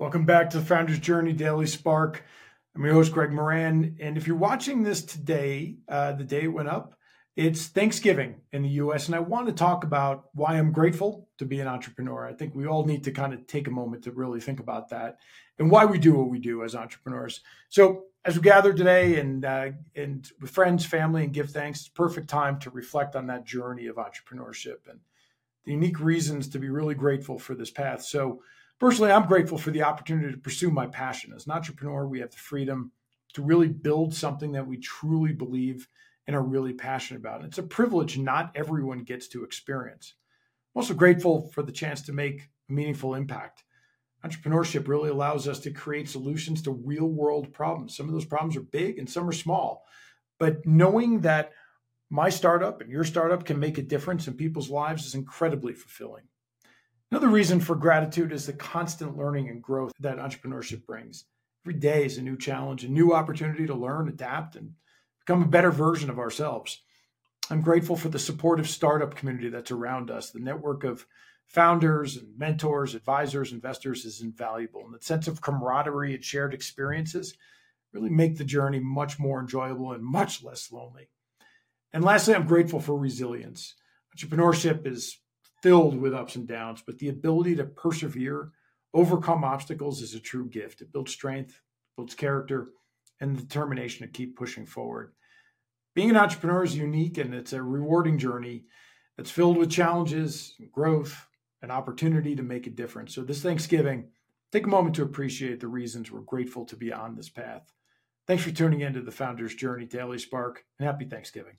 Welcome back to the Founder's Journey Daily Spark. I'm your host, Greg Moran. And if you're watching this today, the day it went up, it's Thanksgiving in the US. And I want to talk about why I'm grateful to be an entrepreneur. I think we all need to kind of take a moment to really think about that and why we do what we do as entrepreneurs. So as we gather today and with friends, family, and give thanks, it's a perfect time to reflect on that journey of entrepreneurship and the unique reasons to be really grateful for this path. So personally, I'm grateful for the opportunity to pursue my passion. As an entrepreneur, we have the freedom to really build something that we truly believe and are really passionate about. And it's a privilege not everyone gets to experience. I'm also grateful for the chance to make a meaningful impact. Entrepreneurship really allows us to create solutions to real-world problems. Some of those problems are big and some are small. But knowing that my startup and your startup can make a difference in people's lives is incredibly fulfilling. Another reason for gratitude is the constant learning and growth that entrepreneurship brings. Every day is a new challenge, a new opportunity to learn, adapt, and become a better version of ourselves. I'm grateful for the supportive startup community that's around us. The network of founders and mentors, advisors, investors is invaluable. And the sense of camaraderie and shared experiences really make the journey much more enjoyable and much less lonely. And lastly, I'm grateful for resilience. Entrepreneurship is filled with ups and downs, but the ability to persevere, overcome obstacles is a true gift. It builds strength, builds character, and the determination to keep pushing forward. Being an entrepreneur is unique, and it's a rewarding journey that's filled with challenges, growth, an opportunity to make a difference. So this Thanksgiving, take a moment to appreciate the reasons we're grateful to be on this path. Thanks for tuning in to the Founder's Journey Daily Spark, and happy Thanksgiving.